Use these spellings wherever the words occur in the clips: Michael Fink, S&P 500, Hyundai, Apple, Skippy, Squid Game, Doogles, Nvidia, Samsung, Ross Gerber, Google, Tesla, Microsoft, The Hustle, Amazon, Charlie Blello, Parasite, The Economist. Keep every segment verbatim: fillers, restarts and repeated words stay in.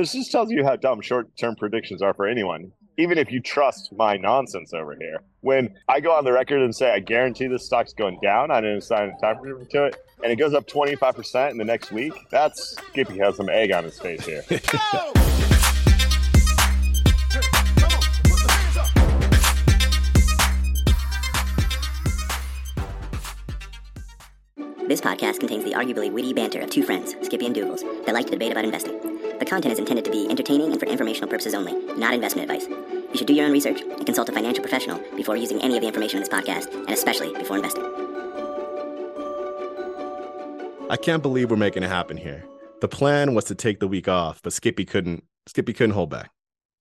This just tells you how dumb short-term predictions are for anyone, even if you trust my nonsense over here. When I go on the record and say, I guarantee this stock's going down, I didn't assign a time frame to it, and it goes up twenty-five percent in the next week, that's Skippy has some egg on his face here. This podcast contains the arguably witty banter of two friends, Skippy and Doogles, that like to debate about investing. The content is intended to be entertaining and for informational purposes only, not investment advice. You should do your own research and consult a financial professional before using any of the information in this podcast, and especially before investing. I can't believe we're making it happen here. The plan was to take the week off, but Skippy couldn't. Skippy couldn't hold back.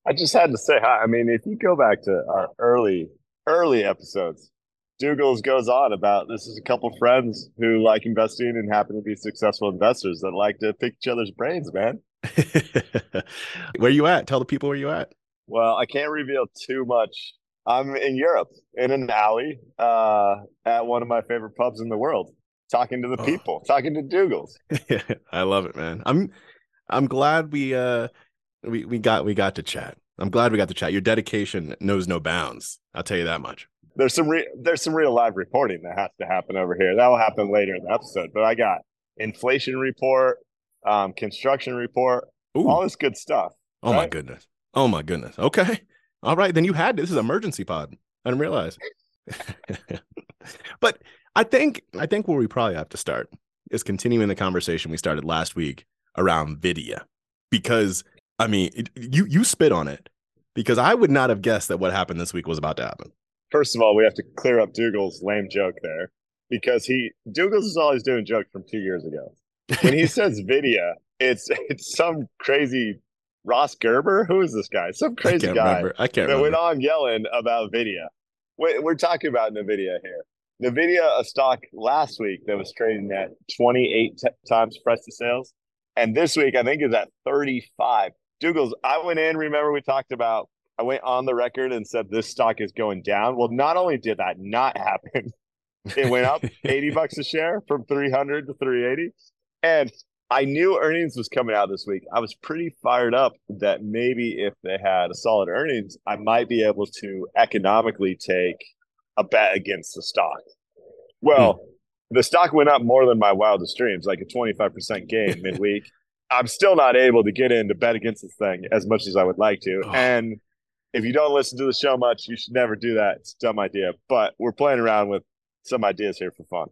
I just had to say hi. I mean, if you go back to our early, early episodes, Doogles goes on about this is a couple friends who like investing and happen to be successful investors that like to pick each other's brains, man. Where you at? Tell the people where you at. Well, I can't reveal too much. I'm in Europe in an alley uh, at one of my favorite pubs in the world, talking to the oh. people, talking to Doogles. I love it, man. I'm I'm glad we uh we, we got we got to chat. I'm glad we got to chat. Your dedication knows no bounds. I'll tell you that much. There's some re- there's some real live reporting that has to happen over here. That will happen later in the episode. But I got inflation report, um, construction report, Ooh. all this good stuff. Oh, right? my goodness. Oh, my goodness. Okay. All right. Then you had this. This is emergency pod. I didn't realize. But I think I think where we probably have to start is continuing the conversation we started last week around Nvidia. Because, I mean, it, you you spit on it. Because I would not have guessed that what happened this week was about to happen. First of all, we have to clear up Doogles' lame joke there, because he Doogles is always doing jokes from two years ago. When he says "Nvidia," it's it's some crazy Ross Gerber. Who is this guy? Some crazy I guy remember. I can't that remember. went on yelling about Nvidia. We're, we're talking about Nvidia here. Nvidia, a stock last week that was trading at twenty-eight t- times price to sales, and this week I think is at thirty-five. Doogles, I went in. Remember, we talked about. I went on the record and said this stock is going down. Well, not only did that not happen, it went up eighty bucks a share from three hundred to three eighty. And I knew earnings was coming out this week. I was pretty fired up that maybe if they had a solid earnings, I might be able to economically take a bet against the stock. Well, hmm. the stock went up more than my wildest dreams, like a twenty-five percent gain midweek. I'm still not able to get in to bet against this thing as much as I would like to. Oh. And if you don't listen to the show much, you should never do that. It's a dumb idea. But we're playing around with some ideas here for fun.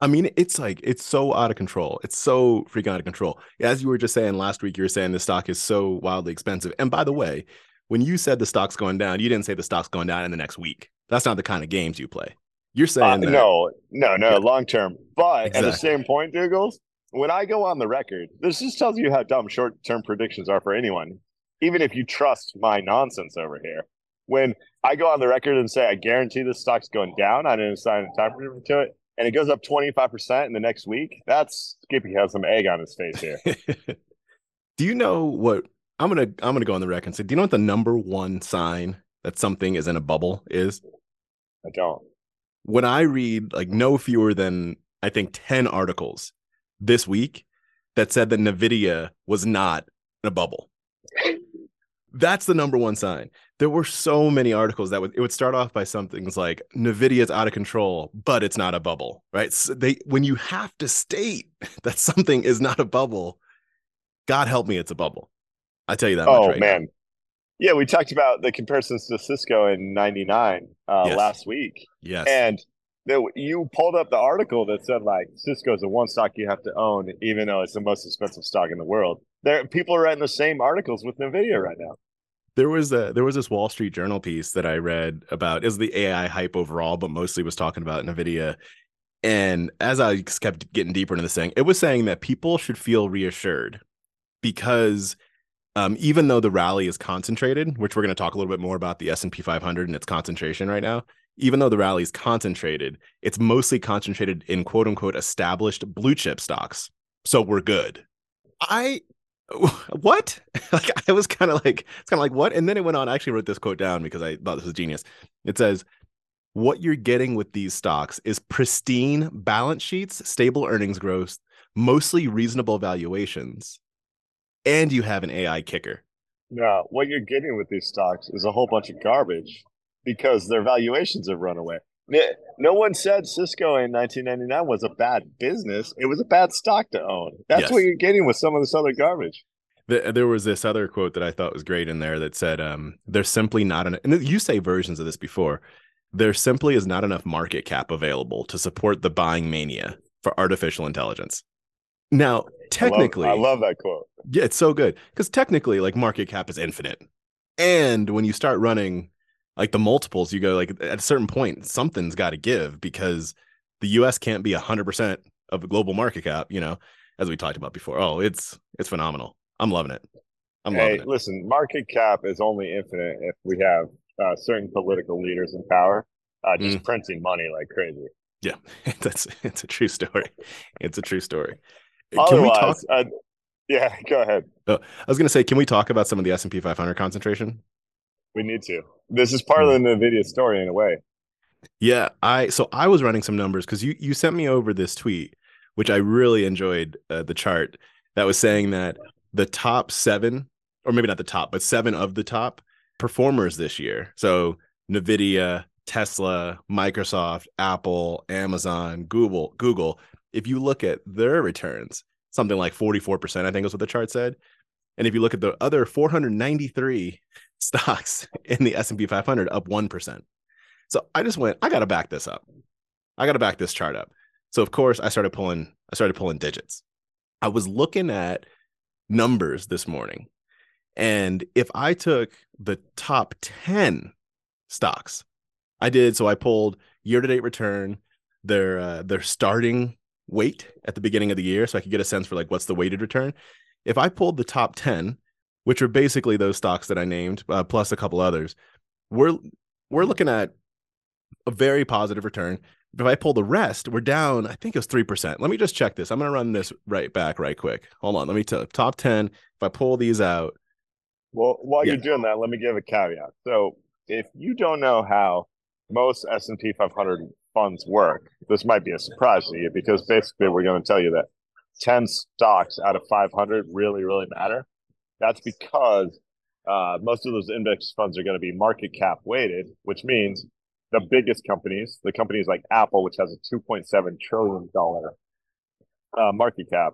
I mean, it's like, it's so out of control. It's so freaking out of control. As you were just saying last week, you were saying the stock is so wildly expensive. And by the way, when you said the stock's going down, you didn't say the stock's going down in the next week. That's not the kind of games you play. You're saying uh, that. No, no, no, yeah. long term. But exactly. At the same point, Doogles, when I go on the record, this just tells you how dumb short-term predictions are for anyone. Even if you trust my nonsense over here, when I go on the record and say, I guarantee this stock's going down, I didn't assign a time frame to it, and it goes up twenty-five percent in the next week, that's Skippy has some egg on his face here. Do you know what, I'm gonna I'm gonna go on the record and say, do you know what the number one sign that something is in a bubble is? I don't. When I read like no fewer than, I think, ten articles this week that said that Nvidia was not in a bubble. That's the number one sign. There were so many articles that would it would start off by some things like Nvidia's out of control, but it's not a bubble, right? So they when you have to state that something is not a bubble, God help me, it's a bubble. I tell you that. Oh much right man, now. Yeah, we talked about the comparisons to Cisco in ninety-nine uh, yes. last week. Yes, and there, you pulled up the article that said like Cisco is the one stock you have to own, even though it's the most expensive stock in the world. There, people are writing the same articles with Nvidia right now. There was a there was this Wall Street Journal piece that I read about is the A I hype overall, but mostly was talking about Nvidia. And as I kept getting deeper into this thing, it was saying that people should feel reassured because um, even though the rally is concentrated, which we're going to talk a little bit more about the S and P five hundred and its concentration right now, even though the rally is concentrated, it's mostly concentrated in quote unquote established blue chip stocks. So we're good. I. What? Like I was kind of like it's kind of like what? And then it went on. I actually wrote this quote down because I thought this was genius. It says, "What you're getting with these stocks is pristine balance sheets, stable earnings growth, mostly reasonable valuations, and you have an A I kicker. No, what you're getting with these stocks is a whole bunch of garbage because their valuations have run away. No one said Cisco in nineteen ninety-nine was a bad business. It was a bad stock to own. That's yes. what you're getting with some of this other garbage. The, there was this other quote that I thought was great in there that said, um, there's simply not an, and you say versions of this before, there simply is not enough market cap available to support the buying mania for artificial intelligence. Now, technically, I love, I love that quote. Yeah, it's so good because technically, like, market cap is infinite. And when you start running like the multiples, you go like at a certain point, something's got to give because the U S can't be one hundred percent of the global market cap, you know, as we talked about before. Oh, it's it's phenomenal. I'm loving it. I'm hey, loving it. Listen, market cap is only infinite if we have uh, certain political leaders in power uh, just mm. printing money like crazy. Yeah, that's it's a true story. It's a true story. Otherwise, can we talk? Uh, yeah, go ahead. Oh, I was going to say, can we talk about some of the S and P five hundred concentration? We need to. This is part of the Nvidia story in a way. Yeah, I so I was running some numbers because you, you sent me over this tweet, which I really enjoyed uh, the chart that was saying that the top seven, or maybe not the top, but seven of the top performers this year. So Nvidia, Tesla, Microsoft, Apple, Amazon, Google, Google. If you look at their returns, something like forty-four percent, I think is what the chart said. And if you look at the other four hundred ninety-three stocks in the S and P five hundred, up one percent. So I just went, I got to back this up. I got to back this chart up. So of course I started pulling, I started pulling digits. I was looking at numbers this morning. And if I took the top ten stocks, I did. So I pulled year-to-date return, their, uh, their starting weight at the beginning of the year. So I could get a sense for like, what's the weighted return? If I pulled the top ten, which are basically those stocks that I named, uh, plus a couple others, we're, we're looking at a very positive return. If I pull the rest, we're down, I think it was three percent. Let me just check this. I'm going to run this right back right quick. Hold on. Let me tell top ten. If I pull these out. Well, while yeah. you're doing that, let me give a caveat. So if you don't know how most S and P five hundred funds work, this might be a surprise to you because basically we're going to tell you that ten stocks out of five hundred really, really matter. That's because uh, most of those index funds are going to be market cap weighted, which means the biggest companies, the companies like Apple, which has a two point seven trillion dollars uh, market cap,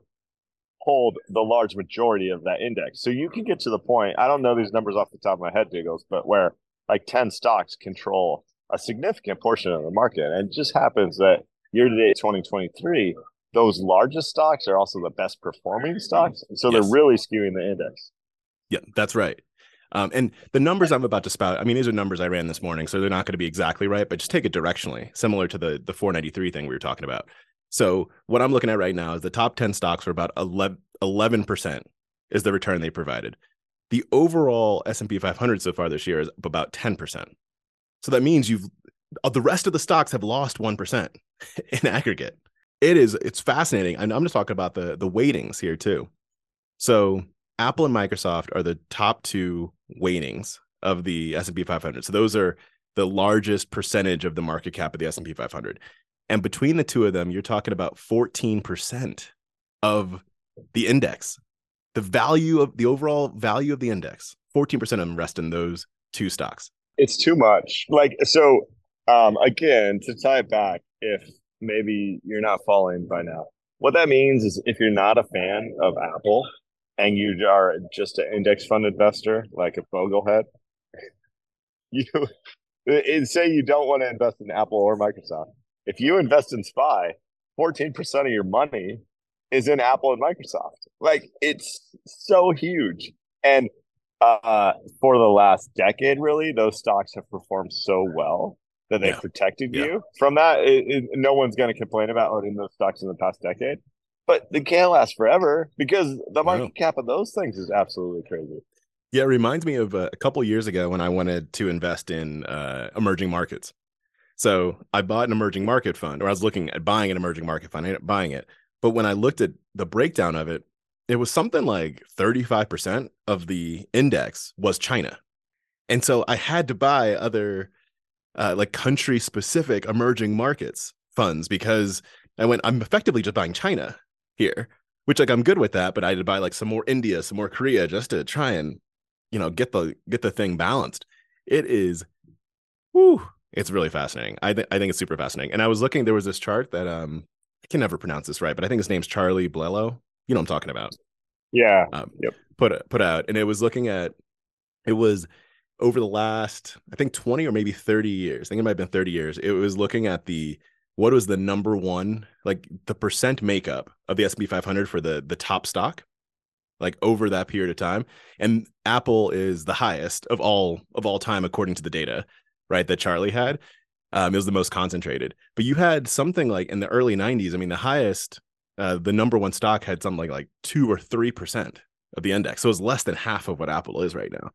hold the large majority of that index. So you can get to the point, I don't know these numbers off the top of my head, Doogles, but where like ten stocks control a significant portion of the market. And it just happens that year-to-date twenty twenty-three, those largest stocks are also the best performing stocks. And so yes. they're really skewing the index. Yeah, that's right. Um, and the numbers I'm about to spout, I mean, these are numbers I ran this morning, so they're not going to be exactly right, but just take it directionally, similar to the, the four ninety-three thing we were talking about. So what I'm looking at right now is the top ten stocks were about eleven percent is the return they provided. The overall S and P five hundred so far this year is up about ten percent. So that means you've the rest of the stocks have lost one percent in aggregate. It is, it's fascinating. And I'm just talking about the, the weightings here too. So Apple and Microsoft are the top two weightings of the S and P five hundred. So those are the largest percentage of the market cap of the S and P five hundred. And between the two of them, you're talking about fourteen percent of the index. The value of the overall value of the index, fourteen percent of them rest in those two stocks. It's too much. Like, so um, again, to tie it back, if maybe you're not following by now, what that means is if you're not a fan of Apple and you are just an index fund investor, like a Boglehead, you say you don't want to invest in Apple or Microsoft. If you invest in S P Y, fourteen percent of your money is in Apple and Microsoft. Like, it's so huge. And Uh, for the last decade, really, those stocks have performed so well that they've yeah. protected yeah. you from that. It, it, no one's going to complain about owning those stocks in the past decade, but they can't last forever because the market cap of those things is absolutely crazy. Yeah, it reminds me of a couple of years ago when I wanted to invest in uh, emerging markets. So I bought an emerging market fund, or I was looking at buying an emerging market fund. I ended up buying it, but when I looked at the breakdown of it, it was something like thirty-five percent of the index was China. And so I had to buy other uh, like country specific emerging markets funds because I went, I'm effectively just buying China here, which like I'm good with that, but I had to buy like some more India, some more Korea, just to try and, you know, get the get the thing balanced. It is, whew, it's really fascinating. I think I think it's super fascinating. And I was looking, there was this chart that um I can never pronounce this right, but I think his name's Charlie Blello. You know what I'm talking about? Yeah. Um, yep. Put put out, and it was looking at, it was over the last I think twenty or maybe thirty years. I think it might have been thirty years. It was looking at the what was the number one, like the percent makeup of the S and P five hundred for the the top stock, like over that period of time. And Apple is the highest of all of all time, according to the data, right, that Charlie had. Um, it was the most concentrated. But you had something like in the early nineties, I mean, the highest, uh, the number one stock had something like, like two or three percent of the index. So it was less than half of what Apple is right now.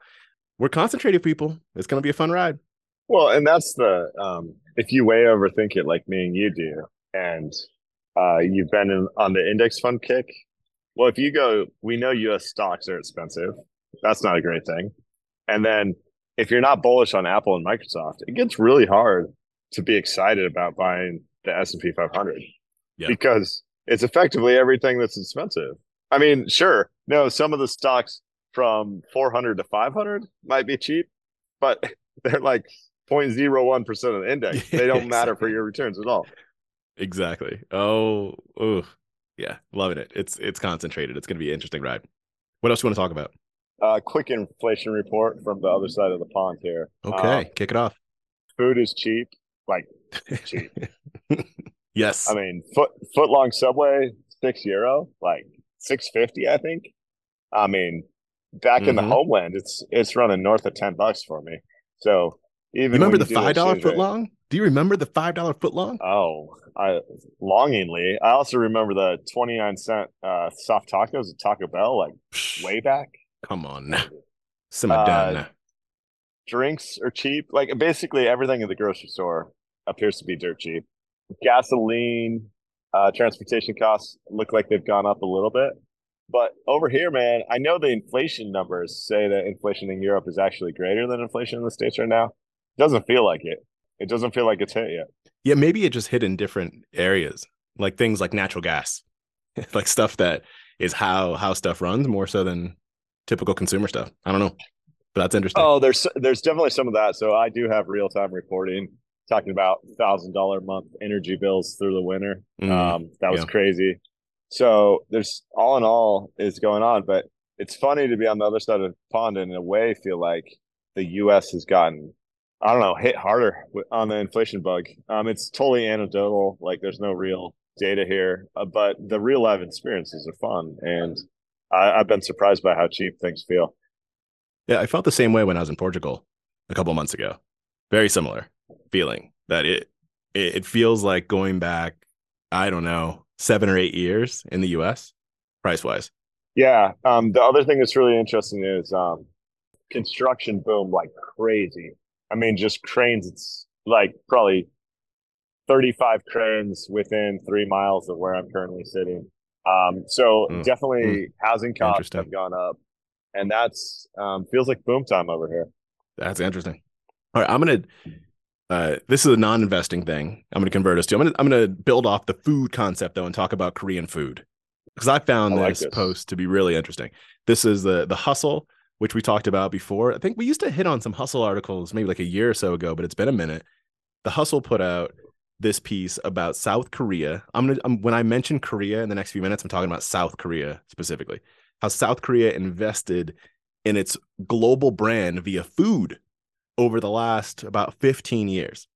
We're concentrated, people. It's going to be a fun ride. Well, and that's the, um, if you way overthink it like me and you do, and uh, you've been in, on the index fund kick. Well, if you go, we know U S stocks are expensive. That's not a great thing. And then if you're not bullish on Apple and Microsoft, it gets really hard to be excited about buying the S and P five hundred, yeah, because it's effectively everything that's expensive. I mean, sure, no, some of the stocks from four hundred to five hundred might be cheap, but they're like zero point zero one percent of the index. Yeah, they don't exactly matter for your returns at all. Exactly. Oh, ooh. Yeah, loving it. It's it's concentrated. It's going to be an interesting ride. What else do you want to talk about? Uh, quick inflation report from the other side of the pond here. Okay, um, kick it off. Food is cheap, like cheap. Yes. I mean, foot foot long Subway, six euro, like six fifty, I think. I mean, back mm-hmm. in the homeland, it's it's running north of ten bucks for me. So even remember the five dollar foot long? Do you remember the five dollar foot long? Oh, I longingly. I also remember the twenty nine cent uh, soft tacos at Taco Bell, like way back. Come on now. Simmer down. Uh, drinks are cheap. Like basically everything in the grocery store appears to be dirt cheap. Gasoline, uh, transportation costs look like they've gone up a little bit. But over here, man, I know the inflation numbers say that inflation in Europe is actually greater than inflation in the States right now. It doesn't feel like it. It doesn't feel like it's hit yet. Yeah, maybe it just hit in different areas, like things like natural gas, like stuff that is how how stuff runs more so than typical consumer stuff. I don't know, but that's interesting. Oh, there's there's definitely some of that. So I do have real time reporting talking about one thousand dollars a month energy bills through the winter. Mm, um, that was yeah. crazy. So there's all in all is going on, but it's funny to be on the other side of the pond and in a way feel like the U S has gotten, I don't know, hit harder with, on the inflation bug. Um, it's totally anecdotal. Like there's no real data here, uh, but the real life experiences are fun and. I, I've been surprised by how cheap things feel. Yeah, I felt the same way when I was in Portugal a couple of months ago. Very similar feeling that it it, it feels like going back, I don't know, seven or eight years in the U S price-wise. Yeah. Um, the other thing that's really interesting is um, construction boom like crazy. I mean, just cranes. It's like probably thirty-five cranes within three miles of where I'm currently sitting. Um, so mm. definitely mm. housing costs have gone up, and that's, um, feels like boom time over here. That's interesting. All right. I'm going to, uh, this is a non-investing thing. I'm going to convert us to, I'm going to, I'm going to build off the food concept though, and talk about Korean food. Cause I found I this, like this post to be really interesting. This is the, the Hustle, which we talked about before. I think we used to hit on some Hustle articles, maybe like a year or so ago, but it's been a minute. The Hustle put out this piece about South Korea. I'm gonna I'm, when I mention Korea in the next few minutes, I'm talking about South Korea specifically. How South Korea invested in its global brand via food over the last about fifteen years.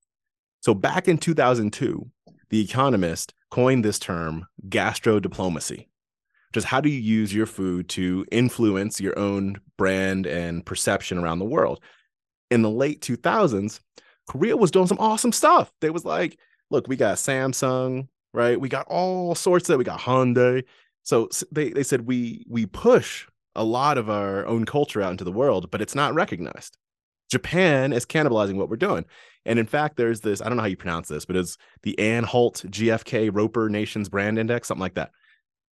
So back in two thousand two, The Economist coined this term gastro diplomacy, which is how do you use your food to influence your own brand and perception around the world. In the late two thousands, Korea was doing some awesome stuff. They was like, look, we got Samsung, right? We got all sorts of, we got Hyundai. So they, they said, we we push a lot of our own culture out into the world, but it's not recognized. Japan is cannibalizing what we're doing. And in fact, there's this, I don't know how you pronounce this, but it's the Anhalt G F K Roper Nations Brand Index, something like that.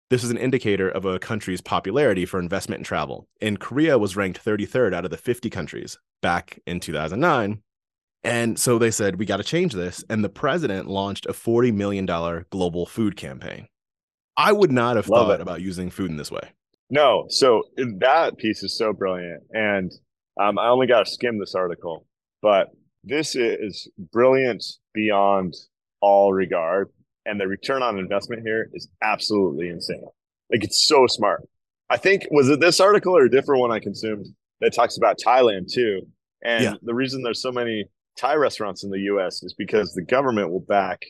This is an indicator of a country's popularity for investment and travel. And Korea was ranked thirty-third out of the fifty countries back in two thousand nine. And so they said, we got to change this. And the president launched a forty million dollars global food campaign. I would not have Love thought it. about using food in this way. No. So that piece is so brilliant. And um, I only got to skim this article, but this is brilliant beyond all regard. And the return on investment here is absolutely insane. Like, it's so smart. I think, was it this article or a different one I consumed that talks about Thailand too? And yeah. the reason there's so many Thai restaurants in the U S is because the government will back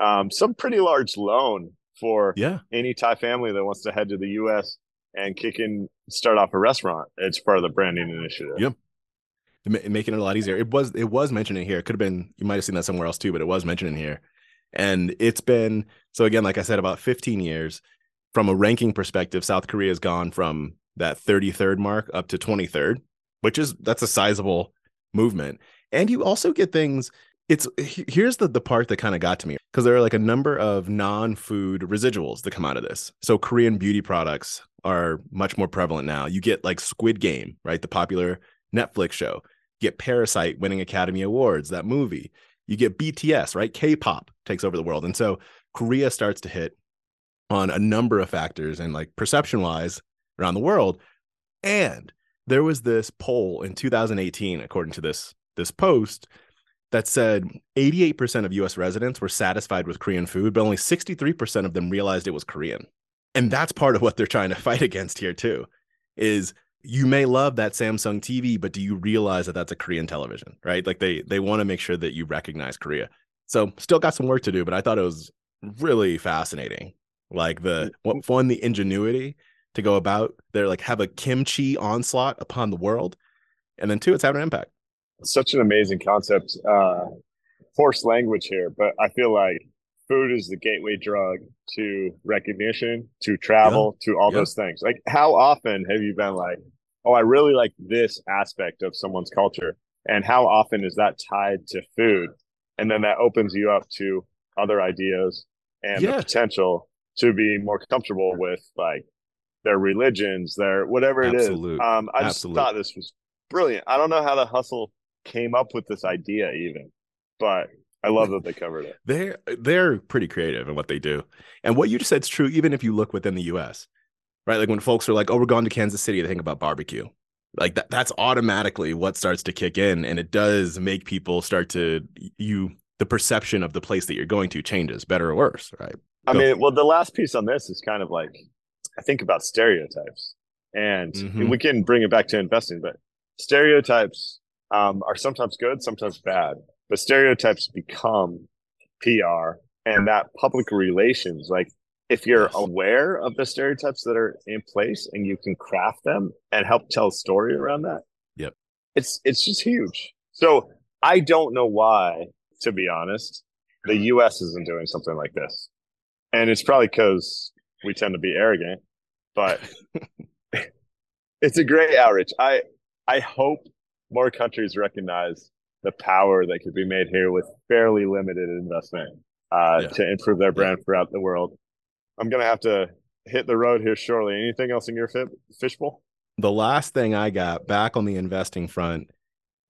um, some pretty large loan for yeah. any Thai family that wants to head to the U S and kick in, start off a restaurant. It's part of the branding initiative. Yep. Making it a lot easier. It was, it was mentioned in here. It could have been, you might have seen that somewhere else too, but it was mentioned in here. And it's been, so again, like I said, about fifteen years. From a ranking perspective, South Korea has gone from that thirty-third mark up to twenty-third, which is, that's a sizable movement. And you also get things, it's, here's the, the part that kind of got to me, because there are like a number of non-food residuals that come out of this. So Korean beauty products are much more prevalent now. You get like Squid Game, right? The popular Netflix show. You get Parasite winning Academy Awards, that movie. You get B T S, right? K-pop takes over the world. And so Korea starts to hit on a number of factors and like perception wise around the world. And there was this poll in two thousand eighteen, according to this, this post, that said eighty-eight percent of U S residents were satisfied with Korean food, but only sixty-three percent of them realized it was Korean. And that's part of what they're trying to fight against here too, is you may love that Samsung T V, but do you realize that that's a Korean television, right? Like they, they want to make sure that you recognize Korea. So still got some work to do, but I thought it was really fascinating. Like the one, the ingenuity to go about there, like have a kimchi onslaught upon the world. And then two, it's having an impact. Such an amazing concept. Uh, forced language here, but I feel like food is the gateway drug to recognition, to travel, yeah. to all yeah. those things. Like, how often have you been like, oh, I really like this aspect of someone's culture. And how often is that tied to food? And then that opens you up to other ideas and yeah. the potential to be more comfortable with like their religions, their whatever it Absolute. Is. Um, I just Absolute. Thought this was brilliant. I don't know how The Hustle came up with this idea even, but I love that they covered it. They're, they're pretty creative in what they do. And what you just said is true, even if you look within the U S, right? Like when folks are like, oh, we're going to Kansas City, they think about barbecue. Like that, that's automatically what starts to kick in. And it does make people start to, you, the perception of the place that you're going to changes, better or worse, right? I mean, well, the last piece on this is kind of like, I think about stereotypes, and mm-hmm. we can bring it back to investing, but stereotypes um, are sometimes good, sometimes bad, but stereotypes become P R and that public relations, like if you're yes. aware of the stereotypes that are in place and you can craft them and help tell a story around that. Yep. It's, it's just huge. So I don't know why, to be honest, the U S isn't doing something like this. And it's probably because we tend to be arrogant, but it's a great outreach. I I hope more countries recognize the power that could be made here with fairly limited investment uh, yeah. to improve their brand yeah. throughout the world. I'm going to have to hit the road here shortly. Anything else in your fishbowl? The last thing I got back on the investing front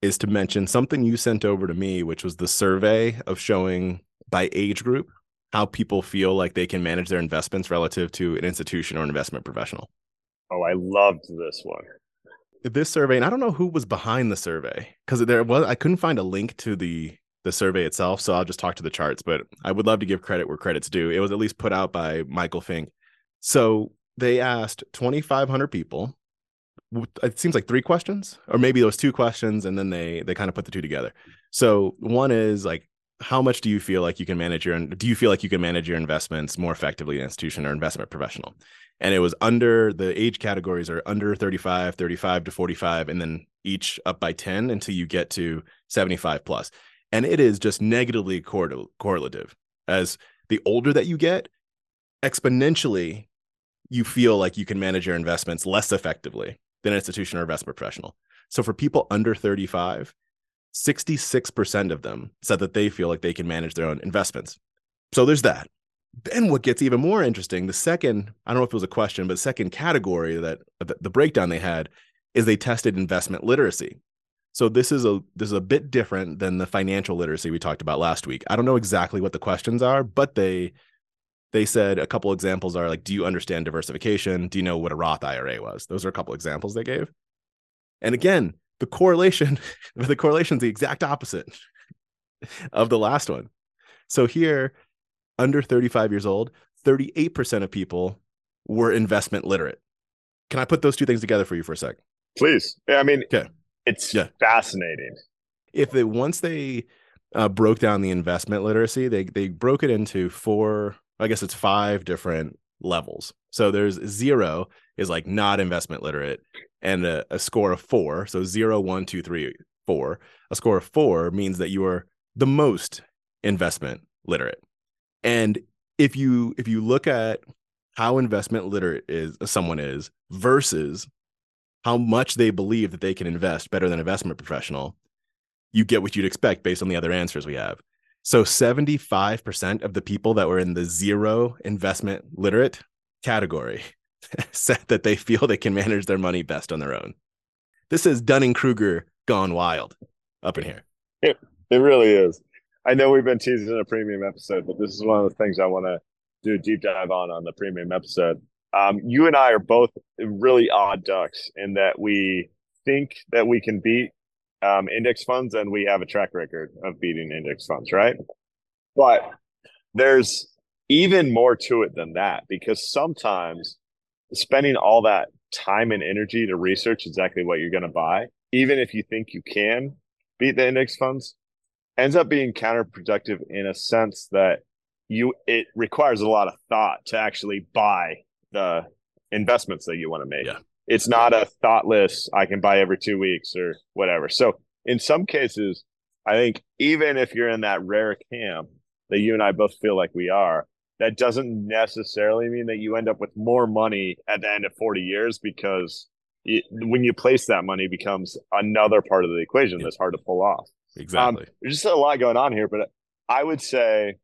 is to mention something you sent over to me, which was the survey of showing by age group how people feel like they can manage their investments relative to an institution or an investment professional. Oh, I loved this one. This survey, and I don't know who was behind the survey, because there was I couldn't find a link to the, the survey itself, so I'll just talk to the charts, but I would love to give credit where credit's due. It was at least put out by Michael Fink. So they asked twenty-five hundred people. It seems like three questions, or maybe those two questions, and then they they kind of put the two together. So one is like, how much do you feel like you can manage your, do you feel like you can manage your investments more effectively an institution or investment professional? And it was under, the age categories are under thirty-five, thirty-five to forty-five, and then each up by ten until you get to seventy-five plus. And it is just negatively correl- correlative. As the older that you get, exponentially, you feel like you can manage your investments less effectively than an institution or investment professional. So for people under thirty-five, sixty-six percent of them said that they feel like they can manage their own investments. So there's that. Then what gets even more interesting, the second, I don't know if it was a question, but the second category that the breakdown they had is they tested investment literacy. So this is a this is a bit different than the financial literacy we talked about last week. I don't know exactly what the questions are, but they they said a couple examples are like, do you understand diversification? Do you know what a Roth I R A was? Those are a couple examples they gave. And again, the correlation, the correlation is the exact opposite of the last one. So here, under thirty-five years old, thirty-eight percent of people were investment literate. Can I put those two things together for you for a sec? Please. Yeah, I mean, okay. It's yeah. fascinating. If they, once they uh, broke down the investment literacy, they they broke it into four, I guess it's five different levels. So there's zero is like not investment literate, and a, a score of four. So zero, one, two, three, four. A score of four means that you are the most investment literate. And if you if you look at how investment literate is someone is versus how much they believe that they can invest better than an investment professional, you get what you'd expect based on the other answers we have. So seventy-five percent of the people that were in the zero investment literate category said that they feel they can manage their money best on their own. This is Dunning-Kruger gone wild up in here. It, it really is. I know we've been teasing in a premium episode, but this is one of the things I want to do a deep dive on on the premium episode. Um, you and I are both really odd ducks in that we think that we can beat um, index funds, and we have a track record of beating index funds, right? But there's even more to it than that, because sometimes spending all that time and energy to research exactly what you're going to buy, even if you think you can beat the index funds, ends up being counterproductive in a sense that you it requires a lot of thought to actually buy the investments that you want to make. Yeah. It's not a thoughtless, I can buy every two weeks or whatever. So in some cases, I think even if you're in that rare camp that you and I both feel like we are, that doesn't necessarily mean that you end up with more money at the end of forty years, because it, when you place that money, becomes another part of the equation that's hard to pull off. Exactly. Um, there's just a lot going on here, but I would say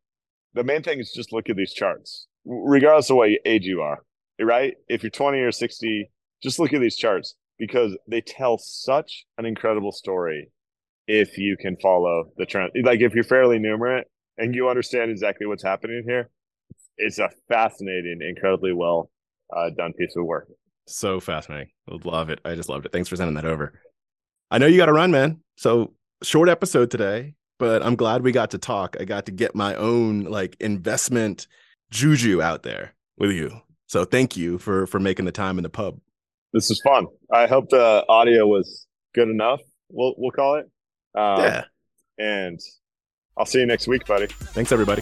the main thing is just look at these charts, regardless of what age you are, right? If you're twenty or sixty, just look at these charts, because they tell such an incredible story if you can follow the trend. Like if you're fairly numerate and you understand exactly what's happening here, it's a fascinating, incredibly well uh, done piece of work. So fascinating. I love it. I just loved it. Thanks for sending that over. I know you got to run, man. So short episode today, but I'm glad we got to talk. I got to get my own like investment juju out there with you. So thank you for for making the time in the pub. This is fun. I hope the audio was good enough. We'll we'll call it. Um, yeah. And I'll see you next week, buddy. Thanks, everybody.